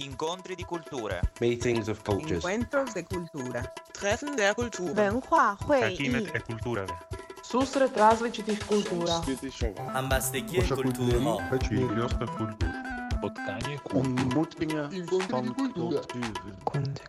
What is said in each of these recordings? Incontri di culture. Meetings of cultures. Encuentros de cultura. Treffen der Kultur. Takimet e cultura. Susret različitih kultura. Ambassador kulturo. Pečiljosta kultura. Potkanje kultura. Incontri di cultura. Kultur.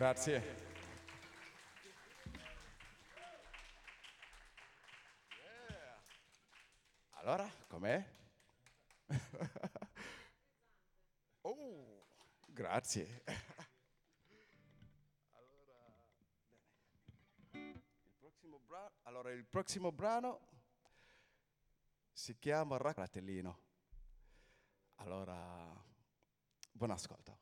Grazie. Allora, com'è? Oh, grazie. Allora, il prossimo brano si chiama Racatellino. Allora, buon ascolto.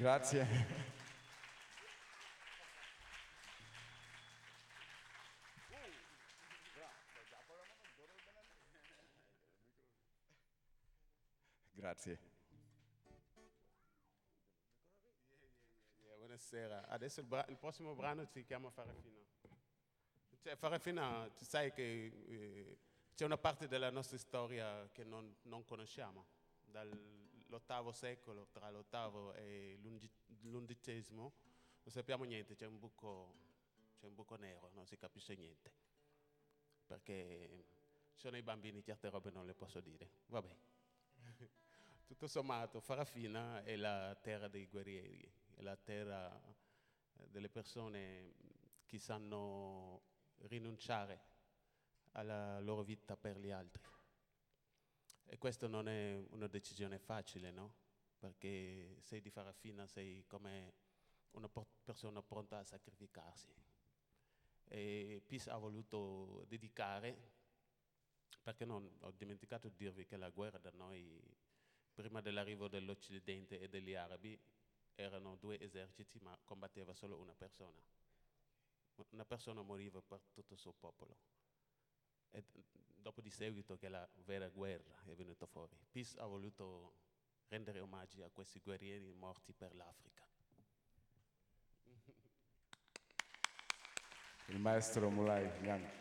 Grazie. Grazie. Buonasera. Adesso il prossimo brano si chiama Farafina. Cioè, Farafina, tu sai che c'è una parte della nostra storia che non conosciamo, dall'VIII secolo, tra l'VIII e l'XI, non sappiamo niente, c'è un buco nero, non si capisce niente, perché ci sono i bambini, certe robe non le posso dire, vabbè. Tutto sommato, Farafina è la terra dei guerrieri, è la terra delle persone che sanno rinunciare alla loro vita per gli altri. E questa non è una decisione facile, no? Perché sei di Farafina, sei come una persona pronta a sacrificarsi. E Peace ha voluto dedicare, perché non ho dimenticato di dirvi che la guerra da noi, prima dell'arrivo dell'Occidente e degli Arabi, erano due eserciti, ma combatteva solo una persona. Una persona moriva per tutto il suo popolo. E dopo di seguito che la vera guerra è venuta fuori. Peace ha voluto rendere omaggio a questi guerrieri morti per l'Africa. Il maestro Mulai Young.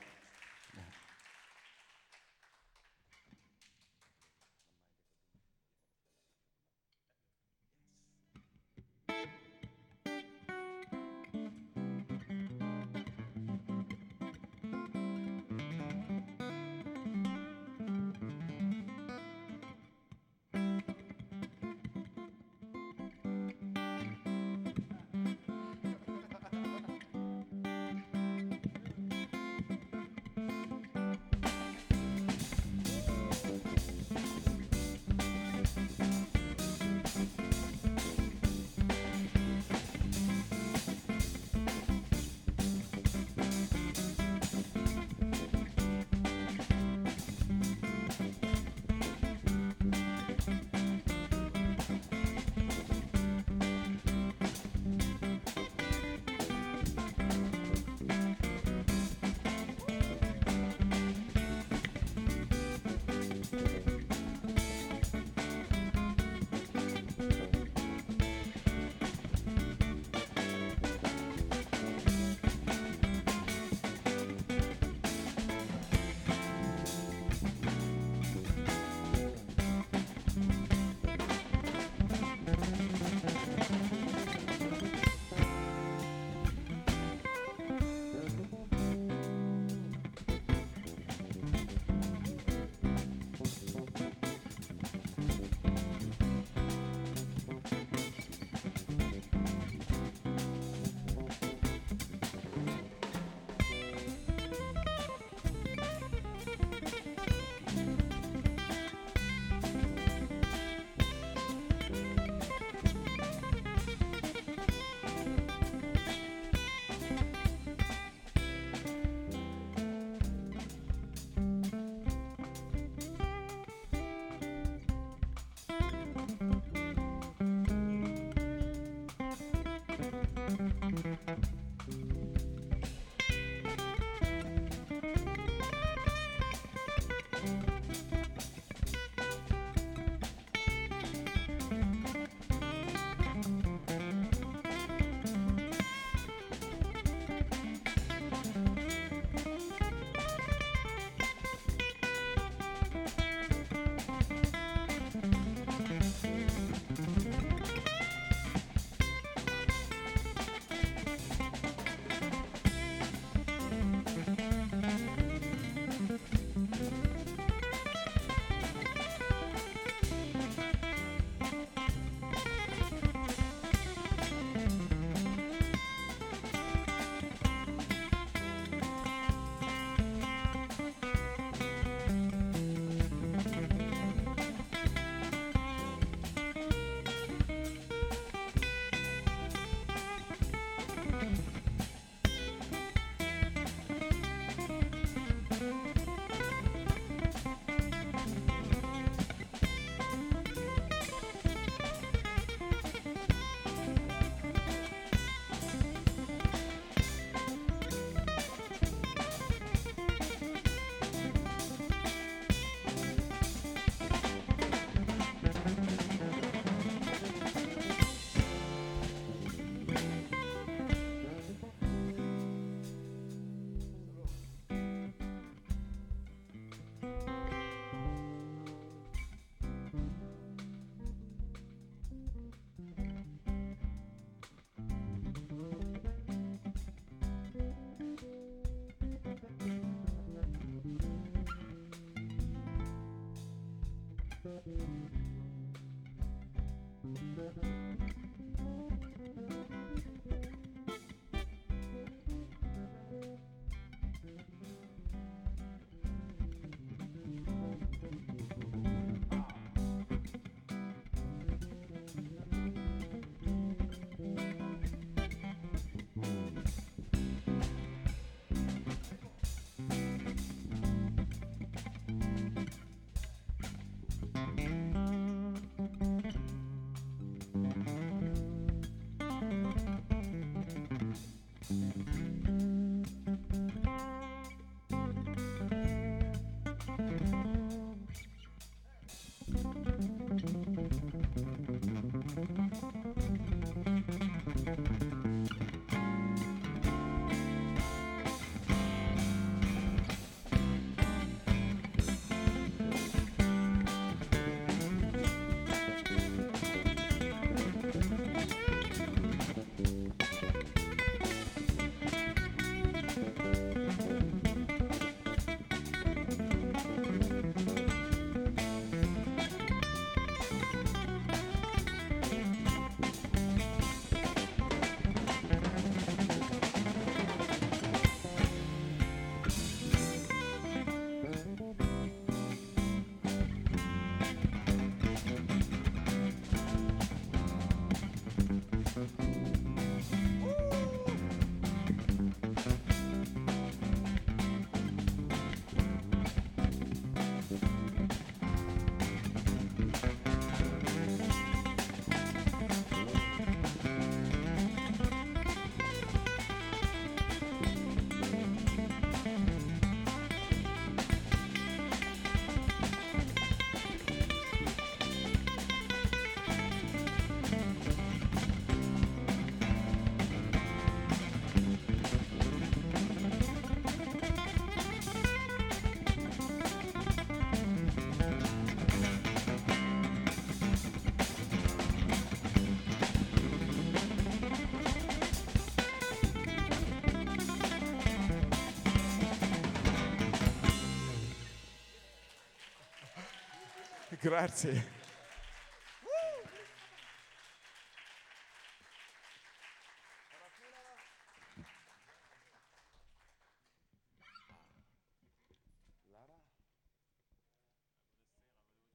Grazie.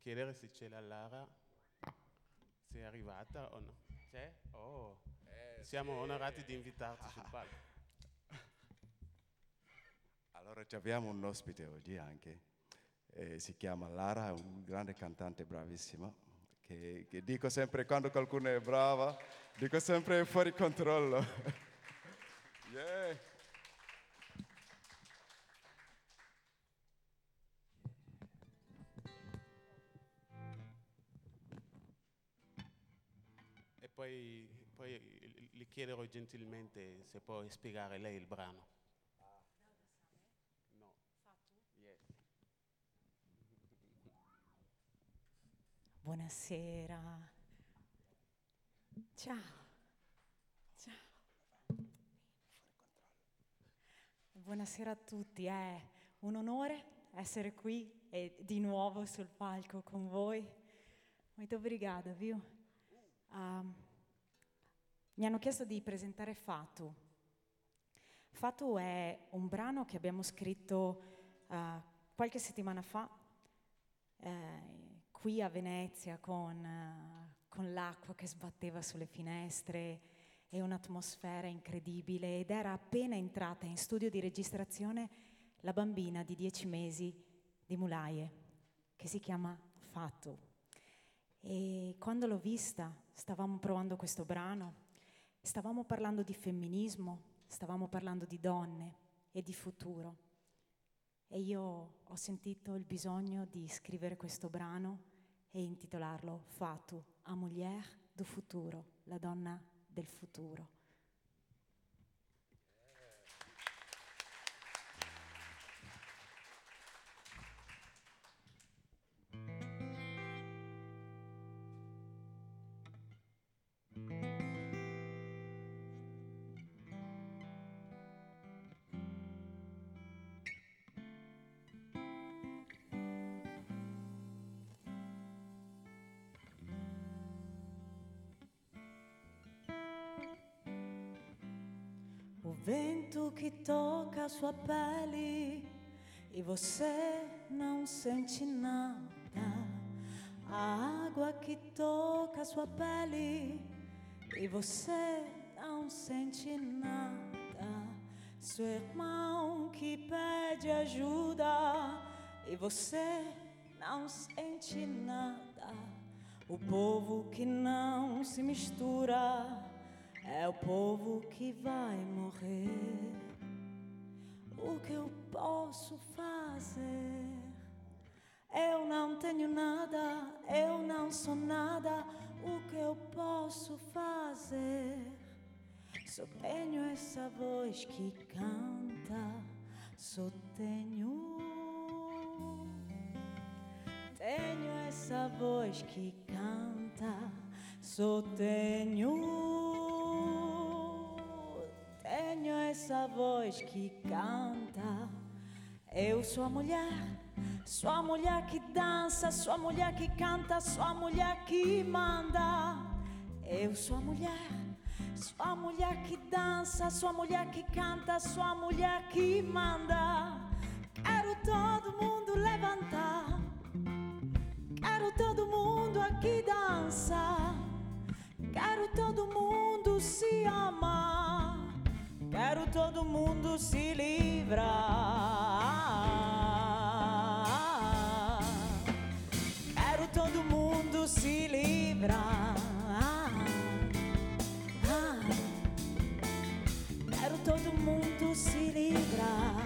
Chiedere se c'è la Lara, se è arrivata o no. C'è? Oh, siamo onorati di invitarti sul palco. Allora abbiamo un ospite oggi anche. Si chiama Lara, è un grande cantante, bravissima, che dico sempre quando qualcuno è brava, dico sempre è fuori controllo. Yeah. E poi le chiederò gentilmente se può spiegare lei il brano. Buonasera, ciao, ciao, buonasera a tutti, è un onore essere qui e di nuovo sul palco con voi, molto obrigada, viu? Mi hanno chiesto di presentare Fatu. Fatu è un brano che abbiamo scritto qualche settimana fa, qui a Venezia con l'acqua che sbatteva sulle finestre e un'atmosfera incredibile, ed era appena entrata in studio di registrazione la bambina di 10 mesi di Mulaye che si chiama Fatu, e quando l'ho vista stavamo provando questo brano, stavamo parlando di femminismo, stavamo parlando di donne e di futuro, e io ho sentito il bisogno di scrivere questo brano e intitolarlo Fatu, a mulher do futuro, la donna del futuro. vento que toca a sua pele e você não sente nada. A água que toca a sua pele e você não sente nada. Seu irmão que pede ajuda e você não sente nada. O povo que não se mistura é o povo que vai morrer. O que eu posso fazer? Eu não tenho nada, eu não sou nada. O que eu posso fazer? Só tenho essa voz que canta, só tenho essa voz que canta, só tenho essa voz que canta. Eu sou a mulher que dança, sou a mulher que canta, sou a mulher que manda. Eu sou a mulher que dança, sou a mulher que canta, sou a mulher que manda. Quero todo mundo levantar, quero todo mundo aqui dançar, quero todo mundo se amar, quero todo mundo se livrar, quero todo mundo se livrar. Todo mundo se livra.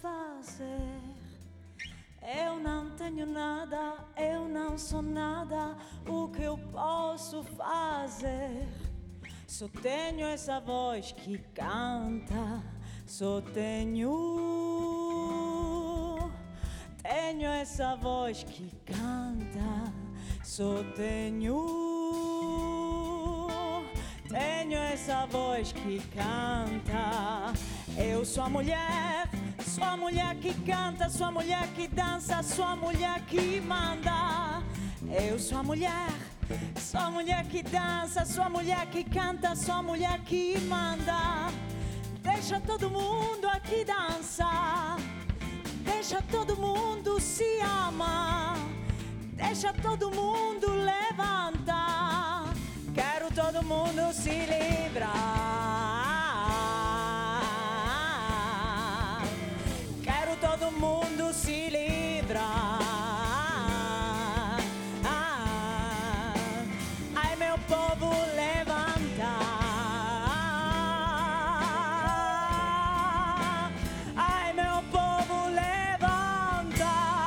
Fazer. Eu não tenho nada, eu não sou nada. O que eu posso fazer? Só tenho essa voz que canta, só tenho essa voz que canta, só tenho essa voz que canta. Eu sou a mulher, sou a mulher que canta, sou a mulher que dança, sou a mulher que manda. Eu sou a mulher que dança, sou a mulher que canta, sou a mulher que manda. Deixa todo mundo aqui dançar, deixa todo mundo se amar, deixa todo mundo levantar. Quero todo mundo se livrar. Todo mundo se livrar. Ai, meu povo, levantar. Ai, meu povo, levantar.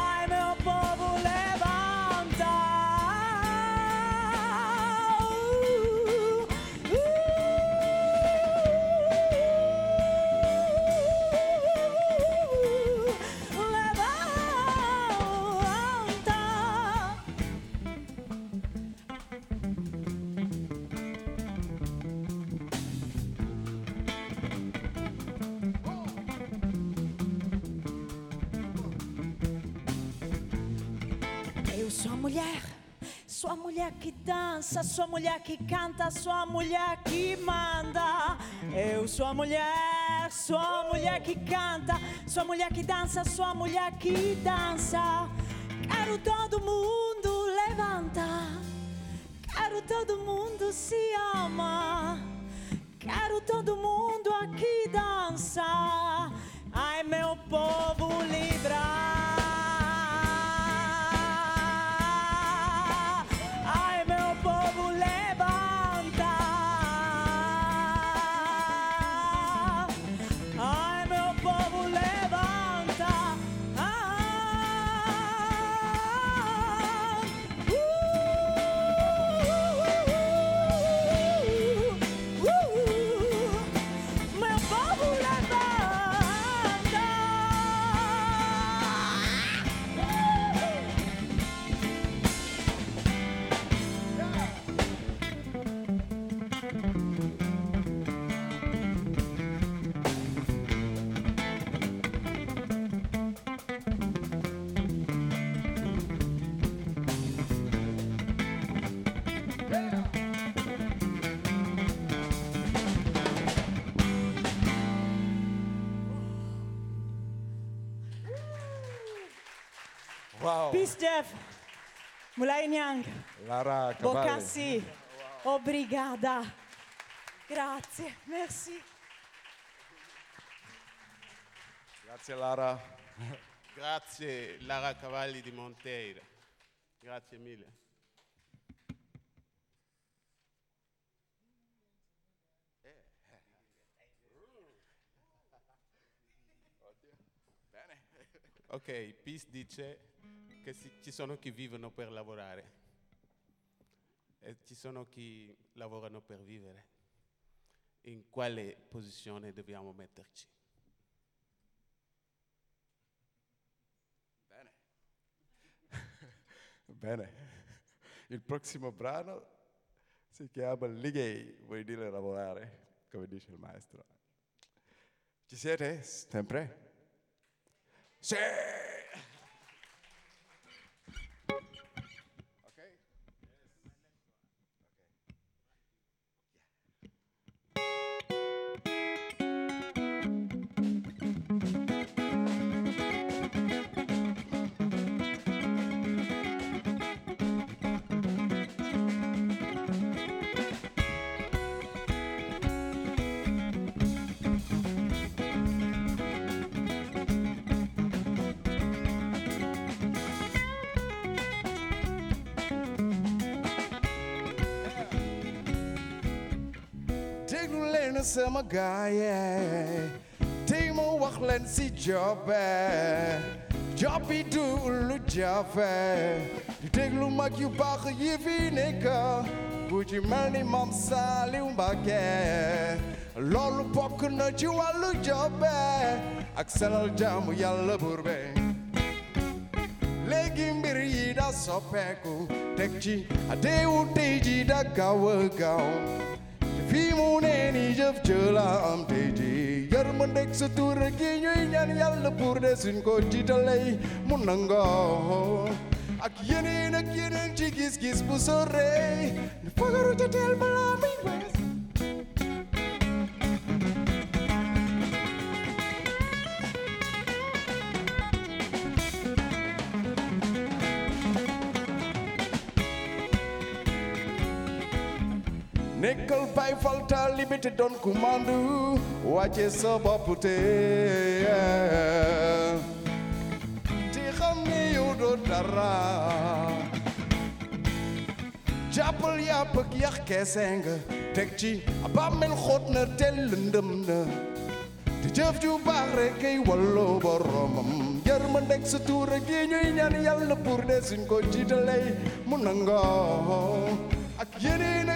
Ai, meu povo, levantar. Sou a mulher que dança, sou a mulher que canta, sou a mulher que manda. Eu sou a mulher que canta, sou a mulher que dança, sou a mulher que dança. Quero todo mundo levantar, quero todo mundo se amar, quero todo mundo aqui dançar. Ai, meu povo, livrar. Levanta, ai meu povo, levanta. Wow. Peace Jeff, Mulai Young, Lara Cavalli. Bocassi, wow. Obrigada. Grazie, merci. Grazie Lara. Grazie Lara Cavalli di Monteira. Grazie mille. Ok, Peace dice che ci sono chi vivono per lavorare e ci sono chi lavorano per vivere. In quale posizione dobbiamo metterci? Bene. Bene. Il prossimo brano si chiama Ligue, vuol dire lavorare, come dice il maestro. Ci siete? Sempre? Sì! Ok? Sama gaya, timo waklen si job, job itu ulu jafe. Teglu mak you pak yivineka, buji mani mam sali umbake. Lolo pok na jua lu job, aksel jamu yalla burbe. Legi miri da sopeku, tekji adeu teji da kawakau. Vimu neni jaf jela am teji, yar mendek setura kinyi nyan yal lepur desin koji dalai munanggo. Akianin akianin cikis kis pusore, nfagaru jadel malami wes. Nickel by Falta Limited Don Kumando, watch a suburb. Tirame Udodara Japel Yapuk Yakesang, Tekchi, Abamel Hotner Telendum. The Jeff to Barreke Wallo Borom, German Exetur again, and Yellow Purdes in Cogitale Munango. Akianen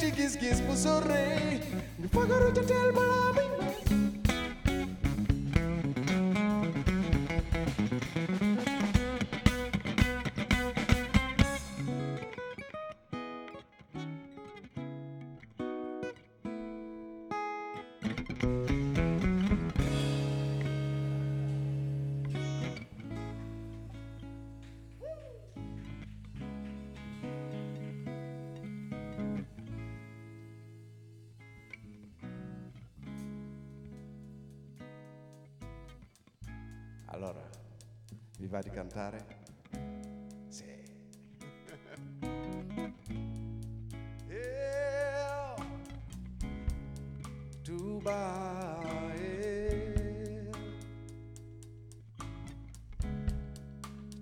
cikis kis pusore, nfagaru jadel malami wes. Allora, vi va di cantare? Sì. Yeah. Dubai.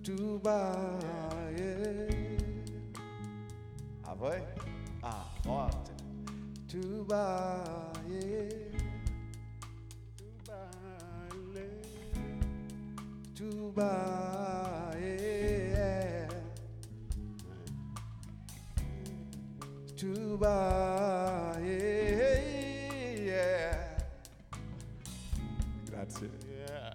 Dubai. A voi? Ah, forte. Dubai. Dubai, Dubai, grazie. Yeah.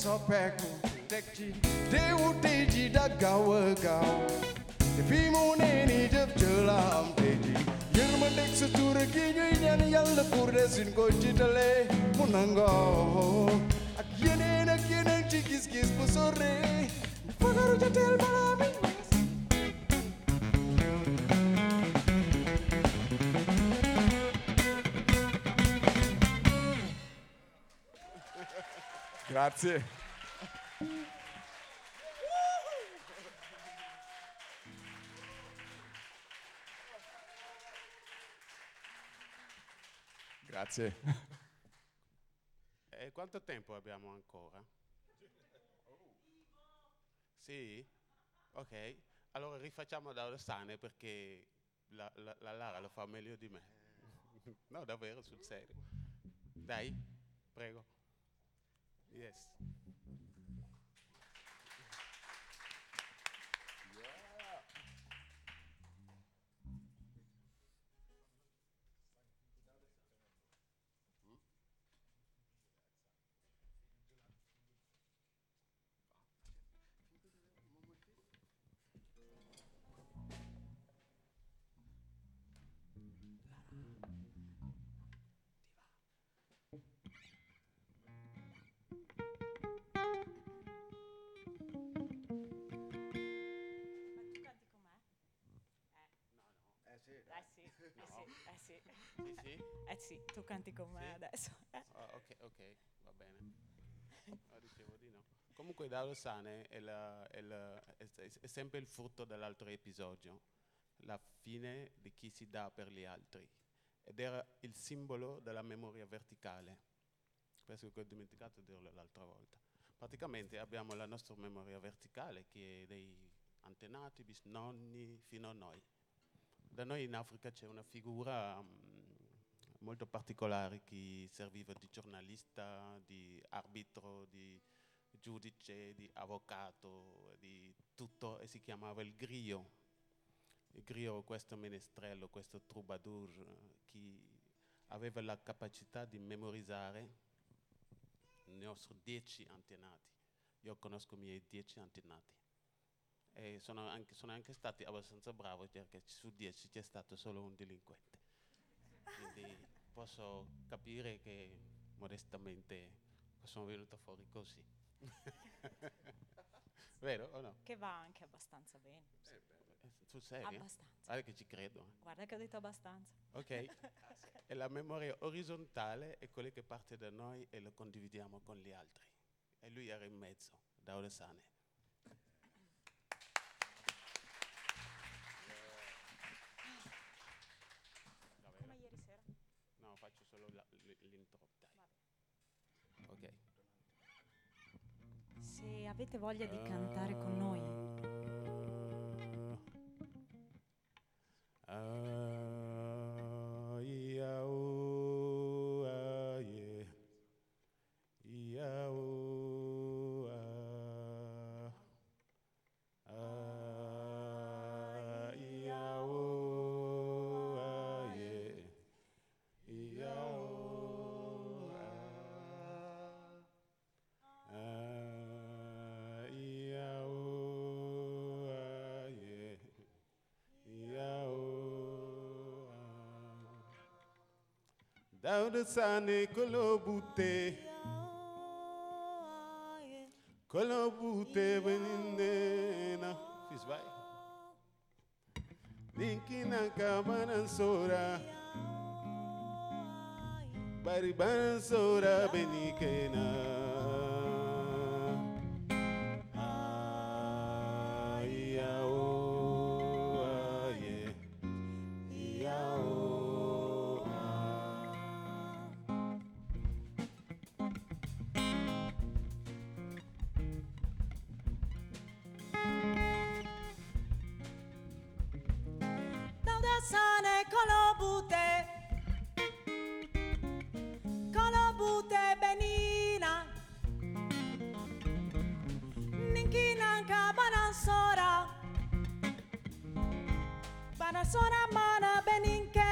Sopeco, tecchi, deutegi da gawa gawa. The female nanny of Jolam Tegi. Yerman takes a tour again and yellow for the Singochitale, Munango. Again and Chickis kiss for sorry. Forgot to tell Mammy. Grazie. Grazie. E quanto tempo abbiamo ancora? Sì? Ok. Allora rifacciamo da Orestane perché la Lara lo fa meglio di me. No, davvero, sul serio. Dai, prego. Yes. Sì, tu canti con me adesso. Ok, va bene. Dicevo di no. Comunque Dario Sane è sempre il frutto dell'altro episodio, la fine di chi si dà per gli altri. Ed era il simbolo della memoria verticale. Penso che ho dimenticato di dirlo l'altra volta. Praticamente abbiamo la nostra memoria verticale che è dei antenati, bisnonni, fino a noi. Da noi in Africa c'è una figura molto particolare che serviva di giornalista, di arbitro, di giudice, di avvocato, di tutto, e si chiamava il griot. Il griot, questo menestrello, questo troubadour che aveva la capacità di memorizzare i nostri 10 antenati. Io conosco i miei 10 antenati. E sono anche stati abbastanza bravi perché su 10 c'è stato solo un delinquente. Quindi posso capire che modestamente sono venuto fuori così. Vero o no? Che va anche abbastanza bene. Sul serio? Abbastanza. Guarda che ci credo. Guarda che ho detto abbastanza. Ok. E la memoria orizzontale è quella che parte da noi e lo condividiamo con gli altri. E lui era in mezzo, da Orestane. Se avete voglia di cantare con noi. Daoud Sane Kolobute Kolobute Benindena Fisbai Linkina Kabanansora Baribansora Benikena Sane Kolobute benina Ninkinanka Banasora mana beninkena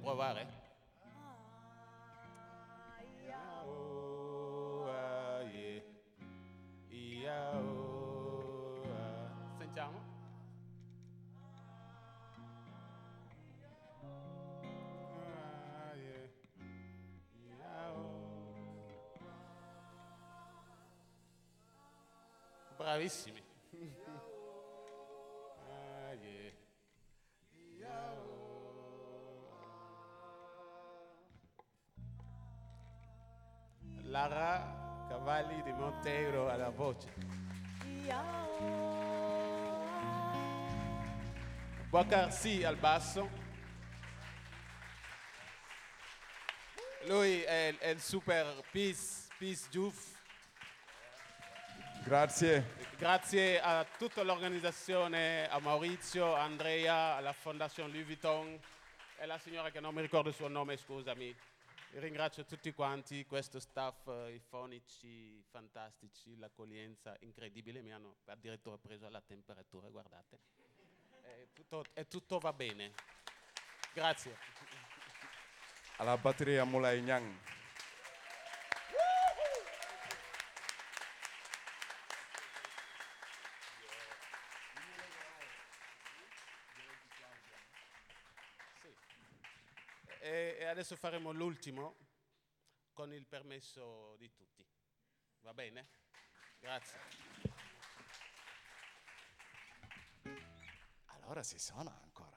provare? Sentiamo. Bravissimi. Lara Cavalli di Monteiro alla voce. Bocassi al basso. Lui è il super Peace Giuff. Grazie a tutta l'organizzazione, a Maurizio, a Andrea, alla Fondazione Louis Vuitton e la signora che non mi ricordo il suo nome, scusami. Ringrazio tutti quanti, questo staff, i fonici fantastici, l'accoglienza incredibile, mi hanno addirittura preso alla temperatura, guardate. Tutto va bene. Grazie. Alla batteria Mulai Young. E adesso faremo l'ultimo con il permesso di tutti. Va bene? Grazie. Allora si suona ancora.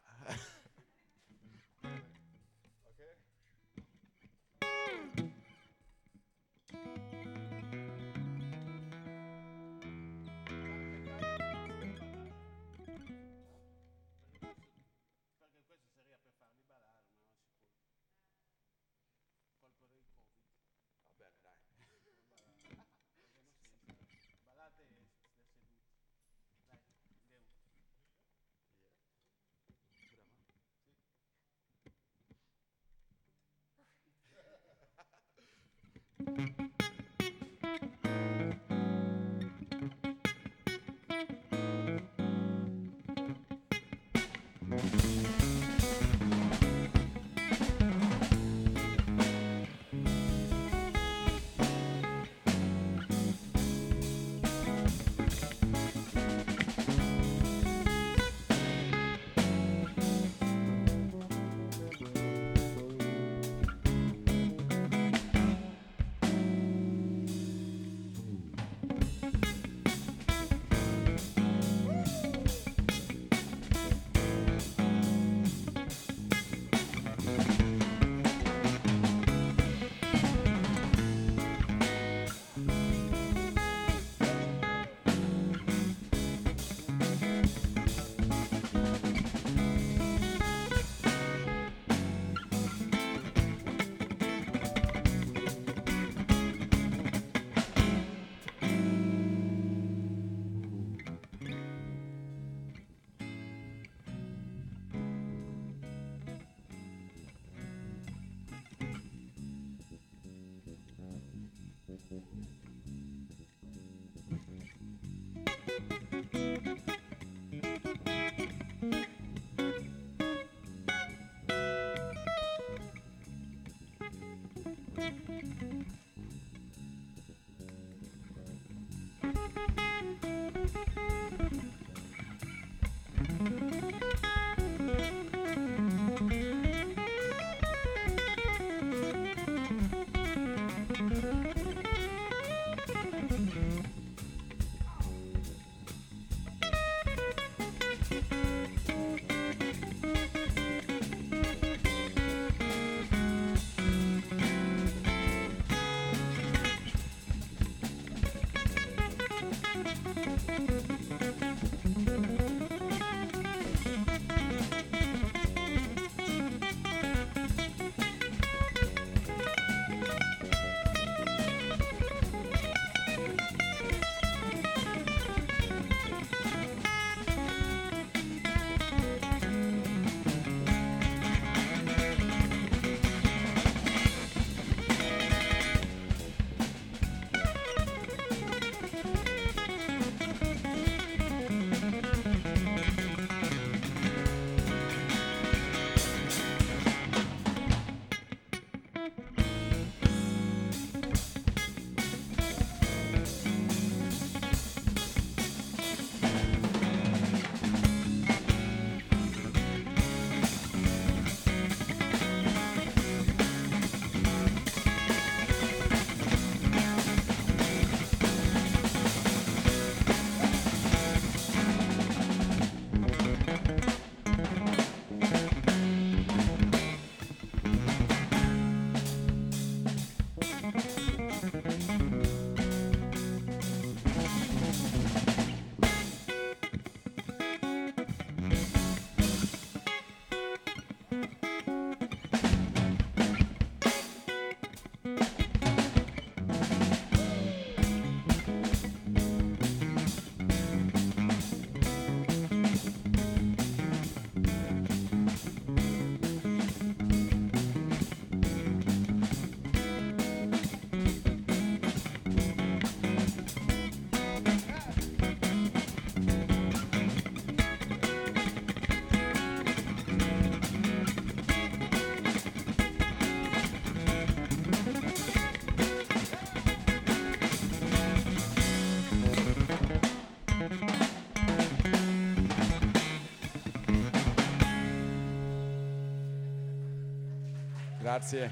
Grazie.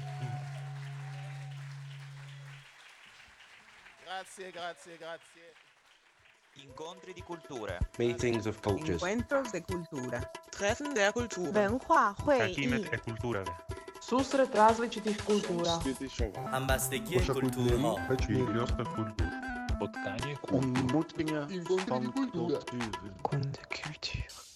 Grazie, grazie, grazie. Incontri di culture. Meetings of cultures. Encuentros de cultura. Treffen der Kultur. Takimet e kultura. Susret različitih kultura. Ambassador kulturo. Pečiljosta kultura. Potkanje kultura. Incontri di cultura. Con the culture.